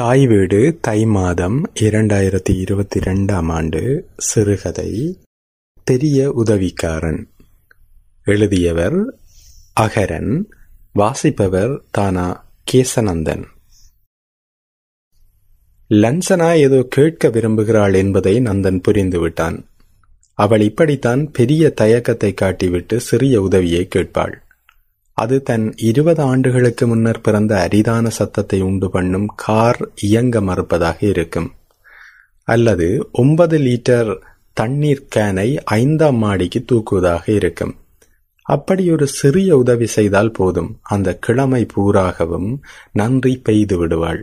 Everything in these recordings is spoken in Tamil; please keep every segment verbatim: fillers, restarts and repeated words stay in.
தாய் வீடு தை மாதம் இரண்டாயிரத்தி இருபத்தி ரெண்டாம் ஆண்டு சிறுகதை பெரிய உதவிக்காரன். எழுதியவர் அகரன். வாசிப்பவர் தானா கேசநந்தன். லன்சனா ஏதோ கேட்க விரும்புகிறாள் என்பதை நந்தன் புரிந்துவிட்டான். அவள் இப்படித்தான் பெரிய தயக்கத்தை காட்டிவிட்டு சிறிய உதவியை கேட்பாள். அது தன் இருபது ஆண்டுகளுக்கு முன்னர் பிறந்த அரிதான சத்தத்தை உண்டு பண்ணும் கார் இயங்க மறுப்பதாக இருக்கும், அல்லது ஒன்பது லிட்டர் தண்ணீர் கேனை ஐந்தாம் மாடிக்கு தூக்குவதாக இருக்கும். அப்படி ஒரு சிறிய உதவி செய்தால் போதும், அந்த கிழமை பூராகவும் நன்றி பெய்து விடுவாள்.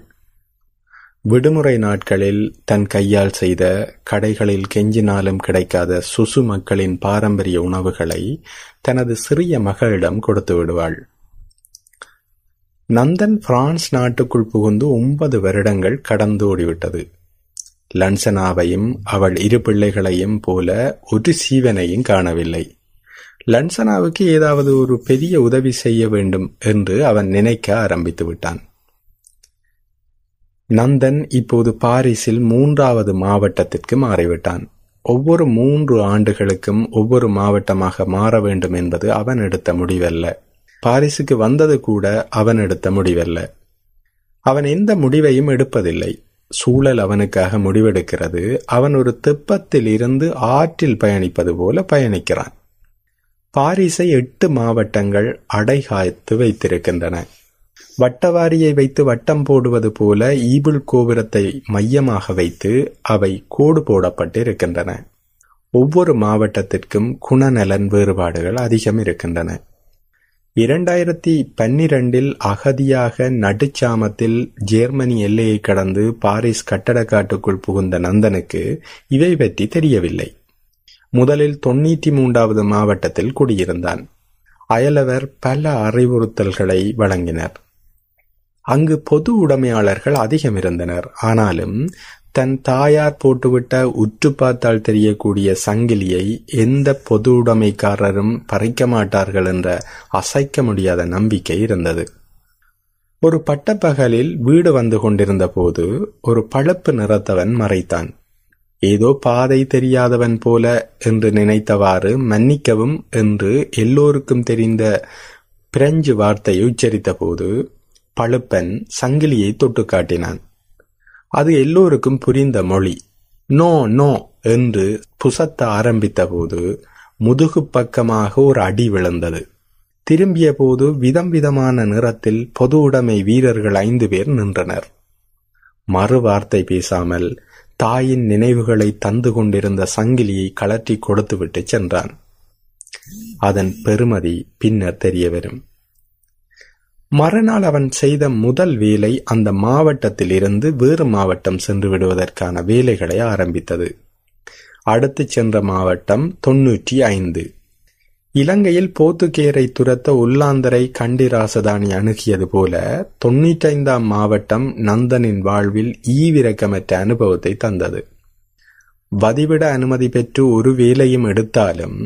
விடுமுறை நாட்களில் தன் கையால் செய்த, கடைகளில் கெஞ்சினாலும் கிடைக்காத சுசு மக்களின் பாரம்பரிய உணவுகளை தனது சிறிய மகளிடம் கொடுத்து விடுவாள். நந்தன் பிரான்ஸ் நாட்டுக்குள் புகுந்து ஒன்பது வருடங்கள் கடந்து ஓடிவிட்டது. லன்சனாவையும் அவள் இரு பிள்ளைகளையும் போல ஒரு சீவனையும் காணவில்லை. லன்சனாவுக்கு ஏதாவது ஒரு பெரிய உதவி செய்ய வேண்டும் என்று அவன் நினைக்க ஆரம்பித்து விட்டான். நந்தன் இப்போது பாரிஸில் மூன்றாவது மாவட்டத்திற்கு மாறிவிட்டான். ஒவ்வொரு மூன்று ஆண்டுகளுக்கும் ஒவ்வொரு மாவட்டமாக மாற வேண்டும் என்பது அவன் எடுத்த முடிவல்ல. பாரிஸுக்கு வந்தது கூட அவன் எடுத்த முடிவல்ல. அவன் எந்த முடிவையும் எடுப்பதில்லை. சூழல் அவனுக்காக முடிவெடுக்கிறது. அவன் ஒரு தெப்பத்தில் இருந்து ஆற்றில் பயணிப்பது போல பயணிக்கிறான். பாரிஸை எட்டு மாவட்டங்கள் அடைகாத்து வைத்திருக்கின்றன. வட்டவாரியை வைத்து வட்டம் போடுவது போல ஈபிள் கோபுரத்தை மையமாக வைத்து அவை கோடு போடப்பட்டு இருக்கின்றன. ஒவ்வொரு மாவட்டத்திற்கும் குணநலன் வேறுபாடுகள் அதிகம் இருக்கின்றன. இரண்டாயிரத்தி பன்னிரண்டில் அகதியாக நடுச்சாமத்தில் ஜெர்மனி எல்லையை கடந்து பாரிஸ் கட்டடக்காட்டுக்குள் புகுந்த நந்தனுக்கு இவை பற்றி தெரியவில்லை. முதலில் தொன்னூற்றி மூன்றாவது மாவட்டத்தில் குடியிருந்தான். அயலவர் பல அறிவுறுத்தல்களை வழங்கினர். அங்கு பொது உடைமையாளர்கள் அதிகம் இருந்தனர். ஆனாலும் தன் தாயார் போட்டுவிட்ட உற்று பார்த்தால் தெரியக்கூடிய சங்கிலியை எந்த பொது உடைமைக்காரரும் பறிக்க மாட்டார்கள் என்ற அசைக்க முடியாத நம்பிக்கை இருந்தது. ஒரு பட்டப்பகலில் வீடு வந்து கொண்டிருந்த போது ஒரு பழுப்பு நிறத்தவன் மறைத்தான். ஏதோ பாதை தெரியாதவன் போல என்று நினைத்தவாறு மன்னிக்கவும் என்று எல்லோருக்கும் தெரிந்த பிரெஞ்சு வார்த்தையை உச்சரித்த போது பழுப்பன் சங்கிலியை தொட்டு காட்டினான். அது எல்லோருக்கும் புரிந்த மொழி. நோ நோ என்று புசத்த ஆரம்பித்த போது முதுகு பக்கமாக ஒரு அடி விழுந்தது. திரும்பிய போது விதம் விதமான நிறத்தில் பொது உடைமை வீரர்கள் ஐந்து பேர் நின்றனர். மறு வார்த்தை பேசாமல் தாயின் நினைவுகளை தந்து கொண்டிருந்த சங்கிலியை கலற்றி கொடுத்துவிட்டு சென்றான். அதன் பெருமதி பின்னர் தெரிய வரும். மறுநாள் அவன் செய்த முதல் வேலை அந்த மாவட்டத்தில் இருந்து வேறு மாவட்டம் சென்று விடுவதற்கான வேலைகளை ஆரம்பித்தது. அடுத்து சென்ற மாவட்டம் தொன்னூற்றி ஐந்து. இலங்கையில் போர்த்துகேயரை துரத்த ஒல்லாந்தரை கண்டி ராசதானி அணுகியது போல தொன்னூற்றி ஐந்தாம் மாவட்டம் நந்தனின் வாழ்வில் ஈவிரக்கமற்ற அனுபவத்தை தந்தது. வதிவிட அனுமதி பெற்று ஒரு வேலையும் எடுத்தாலும்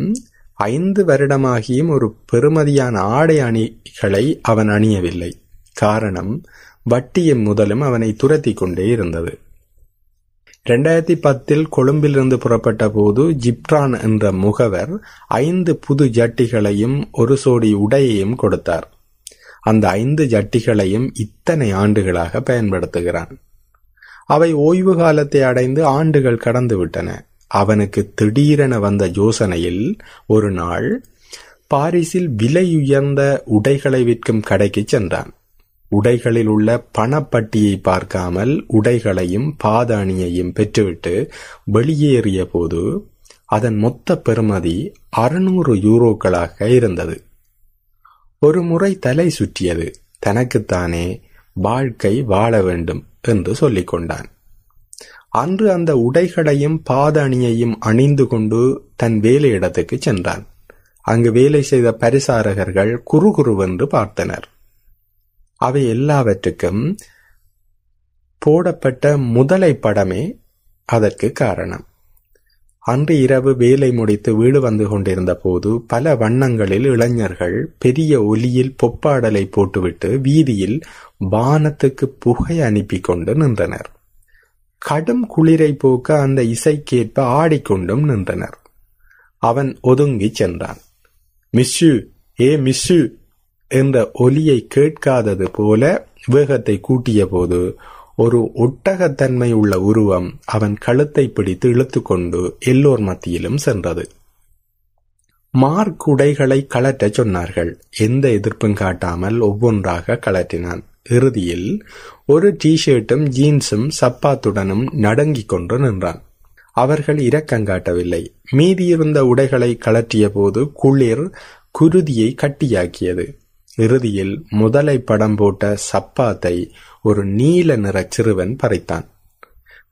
ஐந்து வருடமாகியும் ஒரு பெருமதியான ஆடை அணிகளை அவன் அணியவில்லை. காரணம், வட்டியின் முதலும் அவனை துரத்தி கொண்டே இருந்தது. இரண்டாயிரத்தி பத்தில் கொழும்பிலிருந்து புறப்பட்ட போது ஜிப்ரான் என்ற முகவர் ஐந்து புது ஜட்டிகளையும் ஒரு சோடி உடையையும் கொடுத்தார். அந்த ஐந்து ஜட்டிகளையும் இத்தனை ஆண்டுகளாக பயன்படுத்துகிறான். அவை ஓய்வு காலத்தை அடைந்து ஆண்டுகள் கடந்துவிட்டன. அவனுக்கு திடீரென வந்த யோசனையில் ஒரு நாள் பாரிஸில் விலையுயர்ந்த உடைகளை விற்கும் கடைக்கு சென்றான். உடைகளில் உள்ள பணப்பட்டியை பார்க்காமல் உடைகளையும் பாதாணியையும் பெற்றுவிட்டு வெளியேறிய போது அதன் மொத்த பெறுமதி அறுநூறு யூரோக்களாக இருந்தது. ஒரு முறை தலை சுற்றியது. தனக்குத்தானே வாழ்க்கை வாழ வேண்டும் என்று சொல்லிக்கொண்டான். அன்று அந்த உடைகளையும் பாதணியையும் அணிந்து கொண்டு தன் வேலை இடத்துக்கு சென்றான். அங்கு வேலை செய்த பரிசாரகர்கள் குறுகுறுவென்று பார்த்தனர். அவை எல்லாவற்றுக்கும் போடப்பட்ட முதலை படமே அதற்கு காரணம். அன்று இரவு வேலை முடித்து வீடு வந்து கொண்டிருந்த போது பல வண்ணங்களில் இளைஞர்கள் பெரிய ஒலியில் பொப்பாடலை போட்டுவிட்டு வீதியில் வானத்துக்கு புகை அனுப்பி கொண்டு நின்றனர். கடும் குளிரை போக்க அந்த இசைக்கேற்ப ஆடிக்கொண்டும் நின்றனர். அவன் ஒதுங்கி சென்றான். மிஸ்ஸு, ஏ மிஸ்ஸு என்ற ஒலியை கேட்காதது போல வேகத்தை கூட்டிய போது ஒரு ஒட்டகத்தன்மை உள்ள உருவம் அவன் கழுத்தை பிடித்து இழுத்து கொண்டு எல்லோர் மத்தியிலும் சென்றது. மார்க் உடைகளை கலற்ற சொன்னார்கள். எந்த எதிர்ப்பும் காட்டாமல் ஒவ்வொன்றாக கலற்றினான். இறுதியில் ஒரு டிஷர்ட்டும் ஜீன்ஸும் சப்பாத்துடனும் நடுங்கிக் கொண்டு நின்றான். அவர்கள் இரக்கங்காட்டவில்லை. மீதியிருந்த உடைகளை கலற்றிய போது குளிர் குருதியை கட்டியாக்கியது. இறுதியில் முதலை படம் போட்ட சப்பாத்தை ஒரு நீல நிற சிறுவன் பறித்தான்.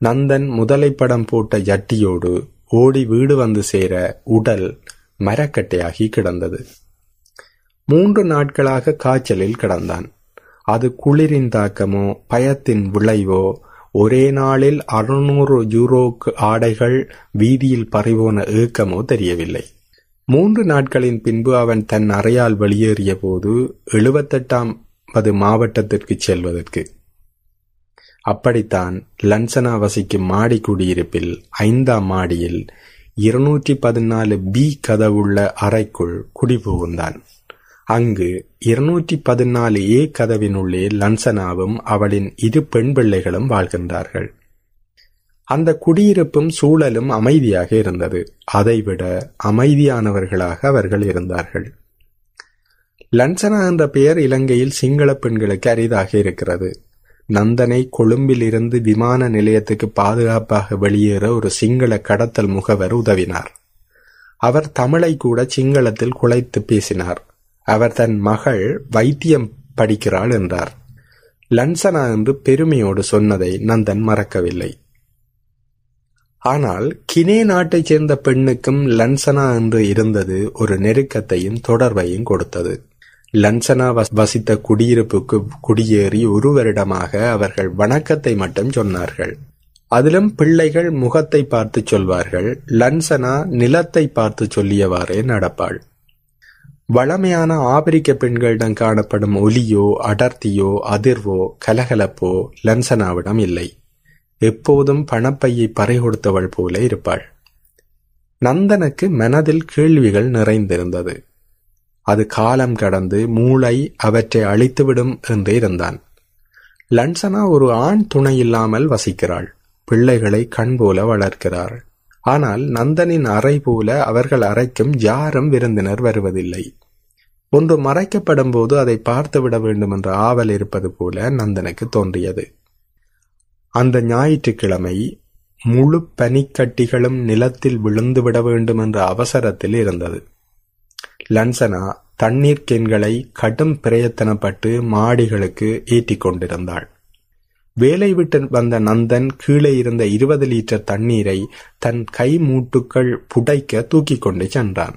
நந்தன் முதலை படம் போட்ட ஜட்டியோடு ஓடி வீடு வந்து சேர உடல் மரக்கட்டையாகி கிடந்தது. மூன்று நாட்களாக காய்ச்சலில் கிடந்தான். அது குளிரின் தாக்கமோ பயத்தின் விளைவோ? ஒரே நாளில் அறுநூறு யூரோக்கு ஆடைகள் வீதியில் பறிபோன ஏக்கமோ தெரியவில்லை. மூன்று நாட்களின் பின்பு அவன் தன் அறையால் வெளியேறிய போது எழுபத்தெட்டாம் மாவட்டத்திற்கு செல்வதற்கு. அப்படித்தான் லன்சனா வசிக்கும் மாடி குடியிருப்பில் ஐந்தாம் மாடியில் இருநூற்றி பதினாலு பி கதவுள்ள அறைக்குள் குடிபுகுந்தான். அங்கு இருநூற்றி பதினாலு ஏ கதவினுள்ளே லன்சனாவும் அவளின் இரு பெண் பிள்ளைகளும் வாழ்கின்றார்கள். அந்த குடியிருப்பும் சூழலும் அமைதியாக இருந்தது. அதைவிட அமைதியானவர்களாக அவர்கள் இருந்தார்கள். லன்சனா என்ற பெயர் இலங்கையில் சிங்கள பெண்களுக்கு அரிதாக இருக்கிறது. நந்தனை கொழும்பில் இருந்து விமான நிலையத்துக்கு பாதுகாப்பாக வெளியேற ஒரு சிங்கள கடத்தல் முகவர் உதவினார். அவர் தமிழை கூட சிங்களத்தில் குலைத்து பேசினார். அவர் தன் மகள் வைத்தியம் படிக்கிறாள் என்றார். லன்சனா என்று பெருமையோடு சொன்னதை நந்தன் மறக்கவில்லை. ஆனால் கினே நாட்டைச் சேர்ந்த பெண்ணுக்கும் லன்சனா என்று இருந்தது ஒரு நெருக்கத்தையும் தொடர்பையும் கொடுத்தது. லன்சனா வசித்த குடியிருப்புக்கு குடியேறி ஒரு வருடமாக அவர்கள் வணக்கத்தை மட்டும் சொன்னார்கள். அதிலும் பிள்ளைகள் முகத்தை பார்த்து சொல்வார்கள். லன்சனா நிலத்தை பார்த்து சொல்லியவாறே நடப்பாள். வளமையான ஆப்பிரிக்க பெண்களிடம் காணப்படும் ஒலியோ அடர்த்தியோ அதிர்வோ கலகலப்போ லன்சனாவிடம் இல்லை. எப்போதும் பணப்பையை பறை கொடுத்தவள் போல இருப்பாள். நந்தனுக்கு மனதில் கேள்விகள் நிறைந்திருந்தது. அது காலம் கடந்து மூளை அவற்றை அழித்துவிடும் என்றே இருந்தான். லன்சனா ஒரு ஆண் துணை இல்லாமல் வசிக்கிறாள். பிள்ளைகளை கண் போல வளர்க்கிறாள். ஆனால் நந்தனின் அறை போல அவர்கள் அறைக்கும் யாரும் விருந்தினர் வருவதில்லை. ஒன்று மறைக்கப்படும் போது அதை பார்த்துவிட வேண்டும் என்ற ஆவல் இருப்பது போல நந்தனுக்கு தோன்றியது. அந்த ஞாயிற்றுக்கிழமை முழு பனிக்கட்டிகளும் நிலத்தில் விழுந்துவிட வேண்டும் என்ற அவசரத்தில் இருந்தது. லன்சனா தண்ணீர் கேன்களை கடும் பிரயத்தனப்பட்டு மாடிகளுக்கு ஏற்றி கொண்டிருந்தாள். வேலை விட்டு வந்த நந்தன் கீழே இருந்த இருபது லிட்டர் தண்ணீரை தன் கை மூட்டுக்கள் புடைக்க தூக்கி கொண்டு சென்றான்.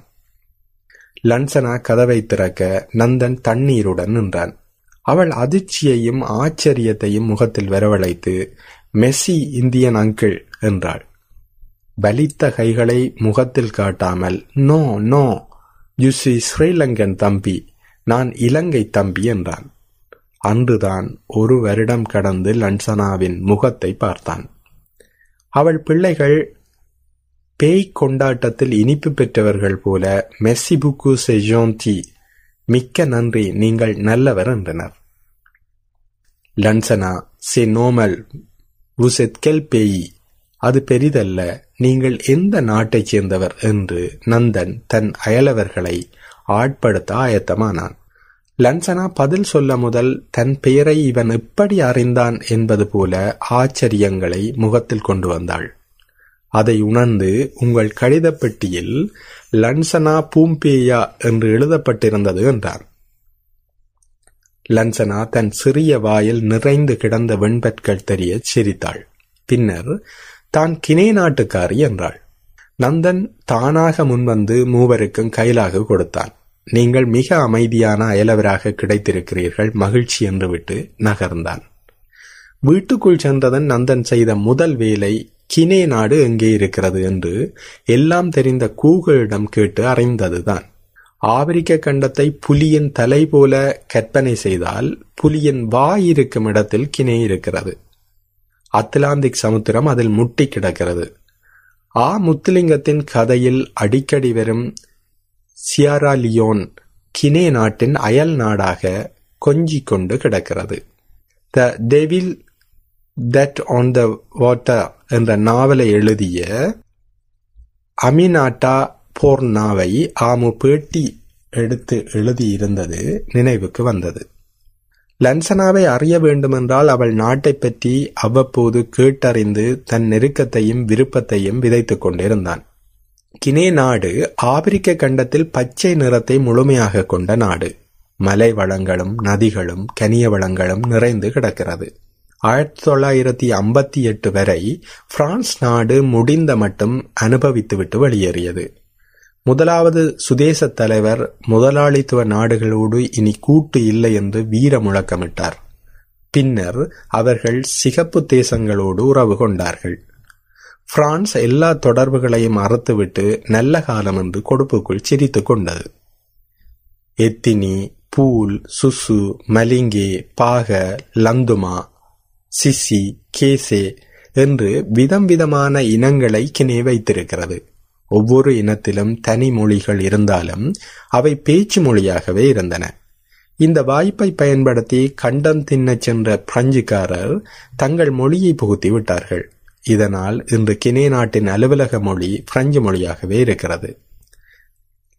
லன்சனா கதவை திறக்க நந்தன் தண்ணீருடன் நின்றான். அவள் அதிர்ச்சியையும் ஆச்சரியத்தையும் முகத்தில் வரவழைத்து மெஸ்ஸி இந்தியன் அங்கிள் என்றாள். பலித்த கைகளை முகத்தில் காட்டாமல் no no you see Sri Lankan தம்பி, நான் இலங்கை தம்பி என்றான். அன்றுதான் ஒரு வருடம் கடந்து லன்சனாவின் முகத்தை பார்த்தான். அவள் பிள்ளைகள் பேய் கொண்டாட்டத்தில் இனிப்பு பெற்றவர்கள் போல மெஸ்ஸி புக்கு செஜோந்தி, மிக்க நன்றி, நீங்கள் நல்லவர் என்றனர். லன்சனா, சே நோமல் உசெத்கெல் பேயி, அது பெரிதல்ல, நீங்கள் எந்த நாட்டைச் சேர்ந்தவர் என்று நந்தன் தன் அயலவர்களை ஆட்படுத்த ஆயத்தமானான். லன்சனா பதில் சொல்ல முதல் தன் பெயரை இவன் எப்படி அறிந்தான் என்பது போல ஆச்சரியங்களை முகத்தில் கொண்டு வந்தாள். அதை உணர்ந்து உங்கள் கடித பெட்டியில் லன்சனா பூம்பேயா என்று எழுதப்பட்டிருந்தது என்றான். லன்சனா தன் சிறிய வாயில் நிறைந்து கிடந்த வெண்பற்கள் தெரிய சிரித்தாள். பின்னர் தான் கினே நாட்டுக்காரி என்றாள். நந்தன் தானாக முன்வந்து மூவருக்கும் கைலாக கொடுத்தான். நீங்கள் மிக அமைதியான அயலவராக கிடைத்திருக்கிறீர்கள், மகிழ்ச்சி என்று விட்டு நகர்ந்தான். வீட்டுக்குள் சென்றதன் நந்தன் செய்த முதல் வேலை கினே நாடு எங்கே இருக்கிறது என்று எல்லாம் தெரிந்த கூகுளிடம் கேட்டு அறிந்ததுதான். ஆப்பிரிக்க கண்டத்தை புலியின் தலை போல கற்பனை செய்தால் புலியின் வாய் இருக்கும் இடத்தில் கினே இருக்கிறது. அத்லாந்திக் சமுத்திரம் அதில் முட்டி கிடக்கிறது. ஆ முத்துலிங்கத்தின் கதையில் அடிக்கடி வரும் சியரா லியோன் கினே நாட்டின் அயல் நாடாக கொஞ்சிக் கொண்டு கிடக்கிறது. The. Devil that on the water என்ற நாவலை எழுதிய அமினாட்டா போர்னாவை ஆமு பேட்டி எடுத்து எழுதியிருந்தது நினைவுக்கு வந்தது. லன்சனாவை அறிய வேண்டுமென்றால் அவள் நாட்டை பற்றி அவ்வப்போது கேட்டறிந்து தன் நெருக்கத்தையும் விருப்பத்தையும் விதைத்துக் கொண்டிருந்தான். கினே நாடு ஆப்பிரிக்க கண்டத்தில் பச்சை நிறத்தை முழுமையாக கொண்ட நாடு. மலை வளங்களும் நதிகளும் கனிய வளங்களும் நிறைந்து கிடக்கிறது. ஆயிரத்தி தொள்ளாயிரத்தி ஐம்பத்தி எட்டு வரை பிரான்ஸ் நாடு முடிந்த மட்டும் அனுபவித்துவிட்டு வெளியேறியது. முதலாவது சுதேச தலைவர் முதலாளித்துவ நாடுகளோடு இனி கூட்டு இல்லை என்று வீர முழக்கமிட்டார். பின்னர் அவர்கள் சிகப்பு தேசங்களோடு உறவு கொண்டார்கள். பிரான்ஸ் எல்லா தொடர்புகளையும் அறுத்துவிட்டு நல்ல காலம் என்று கொடுப்புக்குள் சிரித்து கொண்டது. எத்தினி, பூல், சுசு, மலிங்கே, பாக, லந்துமா, சிசி, கேசே என்று விதம் விதமான இனங்களை கினே வைத்திருக்கிறது. ஒவ்வொரு இனத்திலும் தனி மொழிகள் இருந்தாலும் அவை பேச்சு மொழியாகவே இருந்தன. இந்த வாய்ப்பை பயன்படுத்தி கண்டம் தின்னச் சென்ற பிரெஞ்சுக்காரர் தங்கள் மொழியை புகுத்தி விட்டார்கள். இதனால் இன்று கினே நாட்டின் அலுவலக மொழி பிரெஞ்சு மொழியாகவே இருக்கிறது.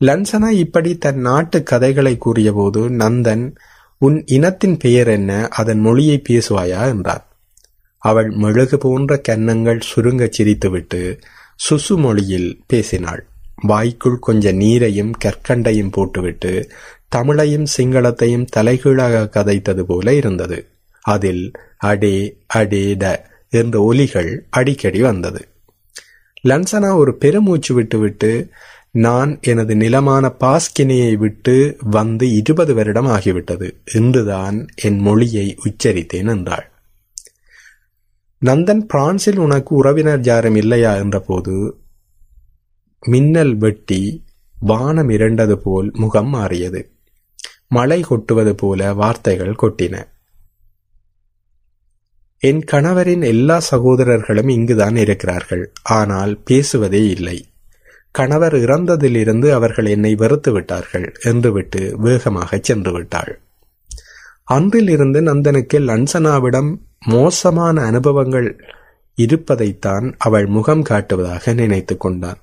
லன்சனா இப்படி தன் நாட்டு கதைகளை கூறியபோது நந்தன், உன் இனத்தின் பெயர் என்ன, அதன் மொழியை பேசுவாயா என்றார். அவள் மெழுகு போன்ற கன்னங்கள் சுருங்க சிரித்துவிட்டு சுசு மொழியில் பேசினாள். வாய்க்குள் கொஞ்ச நீரையும் கற்கண்டையும் போட்டுவிட்டு தமிழையும் சிங்களத்தையும் தலைகீழாக கதைத்தது போல இருந்தது. அதில் அடே அடேட என்ற ஒலிகள் அடிக்கடி வந்தது. லன்சனா ஒரு பெருமூச்சு விட்டுவிட்டு, நான் எனது நிலமான பாஸ்கினியை விட்டு வந்து இருபது வருடம் ஆகிவிட்டது, இன்றுதான் என் மொழியை உச்சரித்தேன் என்றாள். நந்தன், பிரான்சில் உனக்கு உறவினர் யாரும் இல்லையா என்றபோது மின்னல் வெட்டி வானம் இரண்டது போல் முகம் மாறியது. மழை கொட்டுவது போல வார்த்தைகள் கொட்டின. என் கணவரின் எல்லா சகோதரர்களும் இங்குதான் இருக்கிறார்கள், ஆனால் பேசுவதே இல்லை. கணவர் இறந்ததிலிருந்து அவர்கள் என்னை வெறுத்து விட்டார்கள் என்று விட்டு வேகமாக சென்று விட்டாள். அன்றிலிருந்து நந்தனுக்கு லன்சனாவிடம் மோசமான அனுபவங்கள் இருப்பதைத்தான் அவள் முகம் காட்டுவதாக நினைத்து கொண்டான்.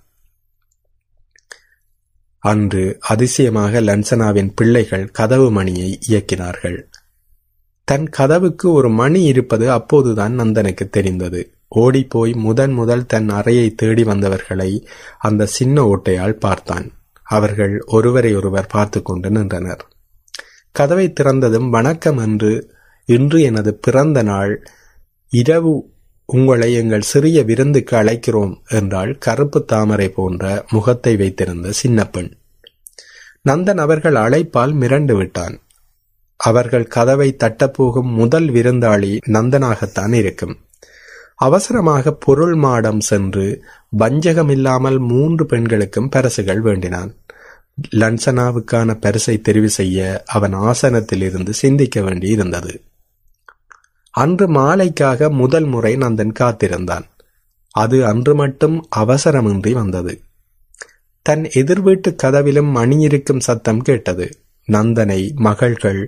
அன்று அதிசயமாக லன்சனாவின் பிள்ளைகள் கதவு மணியை இயக்கினார்கள். தன் கதவுக்கு ஒரு மணி இருப்பது அப்போதுதான் நந்தனுக்கு தெரிந்தது. ஓடிப்போய் முதன் முதல் தன் அறையை தேடி வந்தவர்களை அந்த சின்ன ஓட்டையால் பார்த்தான். அவர்கள் ஒருவரை ஒருவர் பார்த்து கொண்டு நின்றனர். கதவை திறந்ததும், வணக்கம், என்று இன்று எனது பிறந்த நாள், இரவு உங்களை எங்கள் சிறிய விருந்துக்கு அழைக்கிறோம் என்றாள் கருப்பு தாமரை போன்ற முகத்தை வைத்திருந்த சின்ன பெண். நந்தன் அவர்கள் அழைப்பால் மிரண்டு விட்டான். அவர்கள் கதவை தட்டப்போகும் முதல் விருந்தாளி நந்தனாகத்தான் இருக்கும். அவசரமாக பொருள் மாடம் சென்று வஞ்சகமில்லாமல் மூன்று பெண்களுக்கும் பரிசுகள் வேண்டினான். லன்சனாவுக்கான பரிசை தெரிவு செய்ய அவன் ஆசனத்தில் இருந்து சிந்திக்க வேண்டி இருந்தது. அன்று மாலைக்காக முதல் முறை நந்தன் காத்திருந்தான். அது அன்று மட்டும் அவசரமின்றி வந்தது. தன் எதிர்வீட்டு கதவிலும் மணியிருக்கும் சத்தம் கேட்டது. நந்தனை மகள்கள்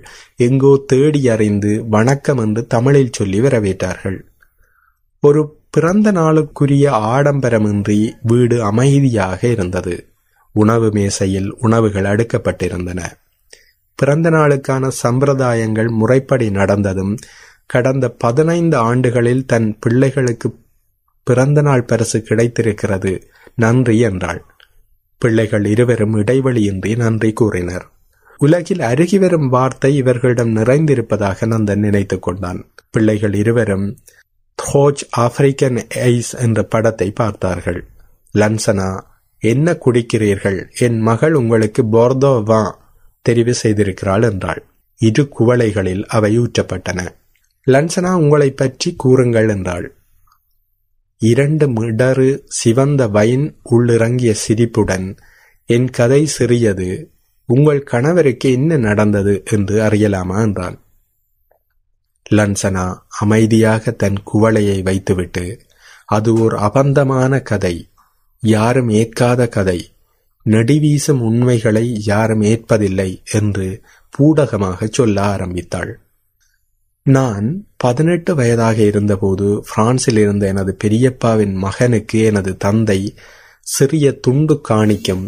எங்கோ தேடி அறிந்து வணக்கம் என்று தமிழில் சொல்லி வரவேற்றார்கள். ஒரு பிறந்த நாளுக்குரிய ஆடம்பரமின்றி வீடு அமைதியாக இருந்தது. உணவு மேசையில் உணவுகள் அடுக்கப்பட்டிருந்தன. பிறந்த நாளுக்கான சம்பிரதாயங்கள் முறைப்படி நடந்ததும் கடந்த பதினைந்து ஆண்டுகளில் தன் பிள்ளைகளுக்கு பிறந்த நாள் பரிசு கிடைத்திருக்கிறது, நன்றி என்றாள். பிள்ளைகள் இருவரும் இடைவெளியின்றி நன்றி கூறினர். உலகில் அருகி வரும் வார்த்தை இவர்களிடம் நிறைந்திருப்பதாக நந்தன் நினைத்து கொண்டான். பிள்ளைகள் இருவரும் தோஜ் ஆப்பிரிக்கன் ஐஸ் என்ற படத்தை பார்த்தார்கள். லன்சனா, என்ன குடிக்கிறீர்கள், என் மகள் உங்களுக்கு போர்தோ வா தெரிவு செய்திருக்கிறாள் என்றாள். இரு குவளைகளில் அவை ஊற்றப்பட்டன. லன்சனா, உங்களை பற்றி கூறுங்கள் என்றாள். இரண்டு மிடறு சிவந்த வைன் உள்ளிறங்கிய சிரிப்புடன், என் கதை சிறியது, உங்கள் கணவருக்கு என்ன நடந்தது என்று அறியலாமா என்றான். லன்சனா அமைதியாக தன் குவளையை வைத்துவிட்டு, அது ஓர் அபந்தமான கதை, யாரும் ஏற்காத கதை, நெடிவீசும் உண்மைகளை யாரும் ஏற்பதில்லை என்று பூடகமாக சொல்ல ஆரம்பித்தாள். நான் பதினெட்டு வயதாக இருந்தபோது பிரான்சில் இருந்த எனது பெரியப்பாவின் மகனுக்கு எனது தந்தை சிறிய துண்டு காணிக்கும்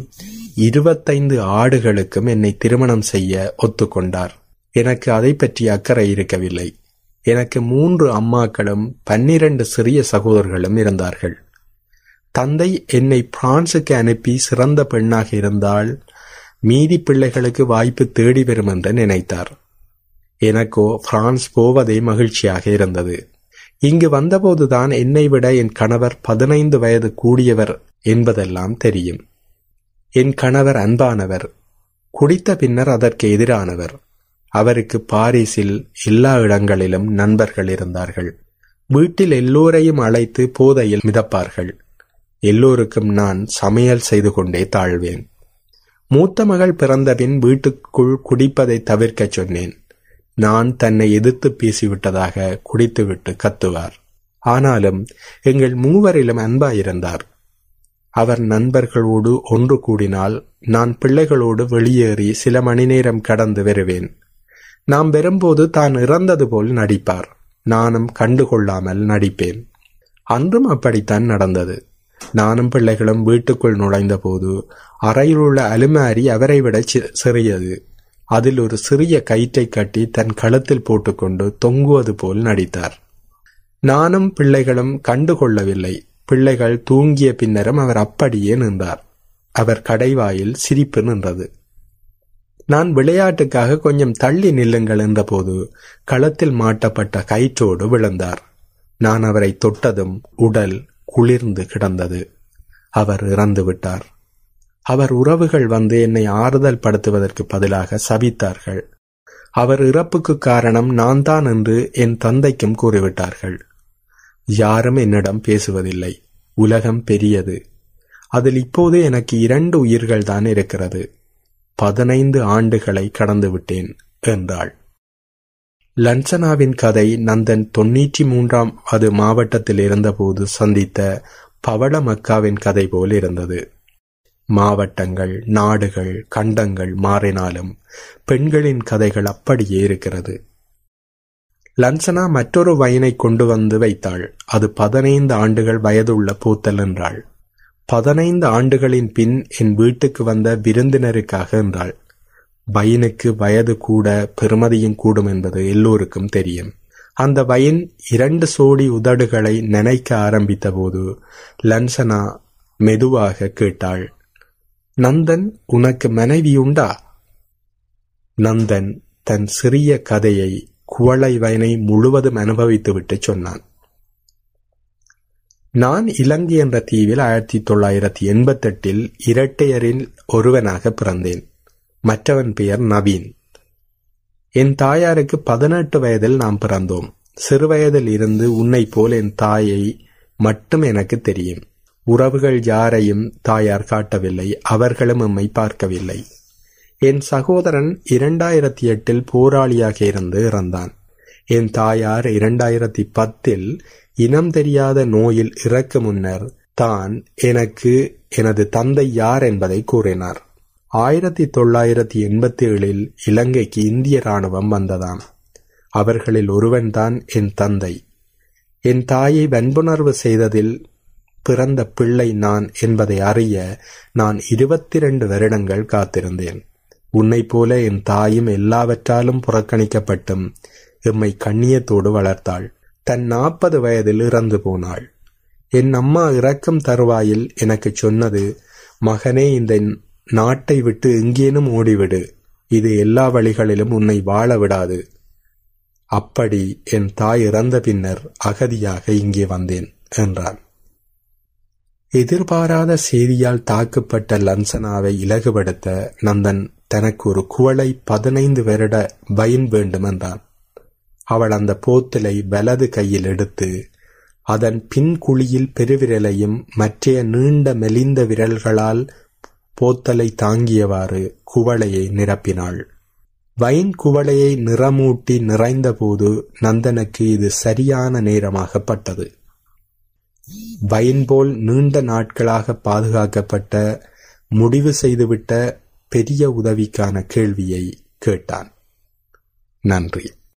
இருபத்தைந்து ஆடுகளுக்கும் என்னை திருமணம் செய்ய ஒத்துக்கொண்டார். எனக்கு அதை பற்றி அக்கறை இருக்கவில்லை. எனக்கு மூன்று அம்மாக்களும் பன்னிரண்டு சிறிய சகோதரர்களும் இருந்தார்கள். தந்தை என்னை பிரான்சுக்கு அனுப்பி சிறந்த பெண்ணாக இருந்தால் மீதி பிள்ளைகளுக்கு வாய்ப்பு தேடி வரும் என்று நினைத்தார். எனக்கோ பிரான்ஸ் போவதே மகிழ்ச்சியாக இருந்தது. இங்கு வந்தபோதுதான் என்னை விட என் கணவர் பதினைந்து வயது கூடியவர் என்பதெல்லாம் தெரியும். என் கணவர் அன்பானவர், குடித்த பின்னர் அதற்கு எதிரானவர். அவருக்கு பாரிஸில் எல்லா இடங்களிலும் நண்பர்கள் இருந்தார்கள். வீட்டில் எல்லோரையும் அழைத்து போதையில் மிதப்பார்கள். எல்லோருக்கும் நான் சமையல் செய்து கொண்டே தாழ்வேன். மூத்த மகள் பிறந்தபின் வீட்டுக்குள் குடிப்பதை தவிர்க்க சொன்னேன். நான் தன்னை எதிர்த்து பேசிவிட்டதாக குடித்துவிட்டு கத்துவார். ஆனாலும் எங்கள் மூவரிலும் அன்பாயிருந்தார். அவர் நண்பர்களோடு ஒன்று கூடினால் நான் பிள்ளைகளோடு வெளியேறி சில மணி நேரம் கடந்து வருவேன். நாம் வரும்போது தான் இறந்தது போல் நடிப்பார். நானும் கண்டுகொள்ளாமல் நடிப்பேன். அன்றும் அப்படித்தான் நடந்தது. நானும் பிள்ளைகளும் வீட்டுக்குள் நுழைந்த போது அறையில் உள்ள அலுமாரி அவரை விட சிறியது. அதில் ஒரு சிறிய கயிற்றை கட்டி தன் கழுத்தில் போட்டுக்கொண்டு தொங்குவது போல் நடித்தார். நானும் பிள்ளைகளும் கண்டுகொள்ளவில்லை. பிள்ளைகள் தூங்கிய பின்னரும் அவர் அப்படியே நின்றார். அவர் கடைவாயில் சிரிப்பு நின்றது. நான் விளையாட்டுக்காக கொஞ்சம் தள்ளி நில்லுங்கள் என்றபோது கழுத்தில் மாட்டப்பட்ட கயிற்றோடு விழுந்தார். நான் அவரை தொட்டதும் உடல் குளிர்ந்து கிடந்தது. அவர் இறந்து விட்டார். அவர் உறவுகள் வந்து என்னை ஆறுதல் படுத்துவதற்கு பதிலாக சபித்தார்கள். அவர் இறப்புக்கு காரணம் நான் தான் என்று என் தந்தைக்கும் கூறிவிட்டார்கள். யாரும் என்னிடம் பேசுவதில்லை. உலகம் பெரியது. அதில் இப்போது எனக்கு இரண்டு உயிர்கள் தான் இருக்கிறது. பதினைந்து ஆண்டுகளை கடந்துவிட்டேன் என்றாள். லன்சனாவின் கதை நந்தன் தொன்னூற்றி மூன்றாம் அது மாவட்டத்தில் இருந்தபோது சந்தித்த பவள மக்காவின் கதை போல் இருந்தது. மாவட்டங்கள், நாடுகள், கண்டங்கள் மாறினாலும் பெண்களின் கதைகள் அப்படியே இருக்கிறது. லன்சனா மற்றொரு வயனை கொண்டு வந்து வைத்தாள். அது பதினைந்து ஆண்டுகள் வயதுள்ள பூத்தல் என்றாள். பதினைந்து ஆண்டுகளின் பின் என் வீட்டுக்கு வந்த விருந்தினருக்காக என்றாள். வயனுக்கு வயது கூட பெருமதியும் கூடும் என்பது எல்லோருக்கும் தெரியும். அந்த வயன் இரண்டு சோடி உதடுகளை நினைக்க ஆரம்பித்த போது லன்சனா மெதுவாக கேட்டாள், நந்தன் உனக்கு மனைவி உண்டா? நந்தன் தன் சிறிய கதையை குவளை வயனை முழுவதும் அனுபவித்துவிட்டு சொன்னான். நான் இலங்கை என்ற தீவில் ஆயிரத்தி தொள்ளாயிரத்தி எண்பத்தி எட்டில் இரட்டையரில் ஒருவனாக பிறந்தேன். மற்றவன் பெயர் நவீன். என் தாயாருக்கு பதினெட்டு வயதில் நாம் பிறந்தோம். சிறுவயதில் இருந்து உன்னை போல் என் தாயை மட்டும் எனக்கு தெரியும். உறவுகள் யாரையும் தாயார் காட்டவில்லை. அவர்களும் நம்மை பார்க்கவில்லை. என் சகோதரன் இரண்டாயிரத்தி எட்டில் போராளியாக இருந்து இறந்தான். என் தாயார் இரண்டாயிரத்தி பத்தில் இனம் தெரியாத நோயில் இறக்கு முன்னர் தான் எனக்கு எனது தந்தை யார் என்பதை கூறினார். ஆயிரத்தி தொள்ளாயிரத்தி எண்பத்தி ஏழில் இலங்கைக்கு இந்திய இராணுவம் வந்ததாம். அவர்களில் ஒருவன்தான் என் தந்தை. என் தாயை வன்புணர்வு செய்ததில் பிறந்த பிள்ளை நான் என்பதை அறிய நான் இருபத்தி இரண்டு வருடங்கள் காத்திருந்தேன். உன்னை போல என் தாயும் எல்லாவற்றாலும் புறக்கணிக்கப்பட்டும் எம்மை கண்ணியத்தோடு வளர்த்தாள். தன் நாற்பது வயதில் இறந்து போனாள். என் அம்மா இறக்கும் தருவாயில் எனக்கு சொன்னது, மகனே, இந்த நாட்டை விட்டு எங்கேனும் ஓடிவிடு. இது எல்லா வழிகளிலும் உன்னை வாழ விடாது. அப்படி என் தாய் இறந்த பின்னர் அகதியாக இங்கே வந்தேன் என்றான். எதிர்பாராத செய்தியால் தாக்கப்பட்ட லன்சனாவை இலகுபடுத்த நந்தன் தனக்கு ஒரு குவளை பதினைந்து வருட வயன் வேண்டுமென்றான். அவள் அந்த போத்தலை வலது கையில் எடுத்து அதன் பின்குழியில் பெருவிரலையும் மற்றைய நீண்ட மெலிந்த விரல்களால் போத்தலை தாங்கியவாறு குவளையை நிரப்பினாள். வைன் குவளையை நிறமூட்டி நிறைந்தபோது நந்தனுக்கு இது சரியான நேரமாகப்பட்டது. வைன் போல் நீண்ட நாட்களாக பாதுகாக்கப்பட்ட முடிவு செய்துவிட்ட பெரிய உதவிக்கான கேள்வியை கேட்டான். நன்றி.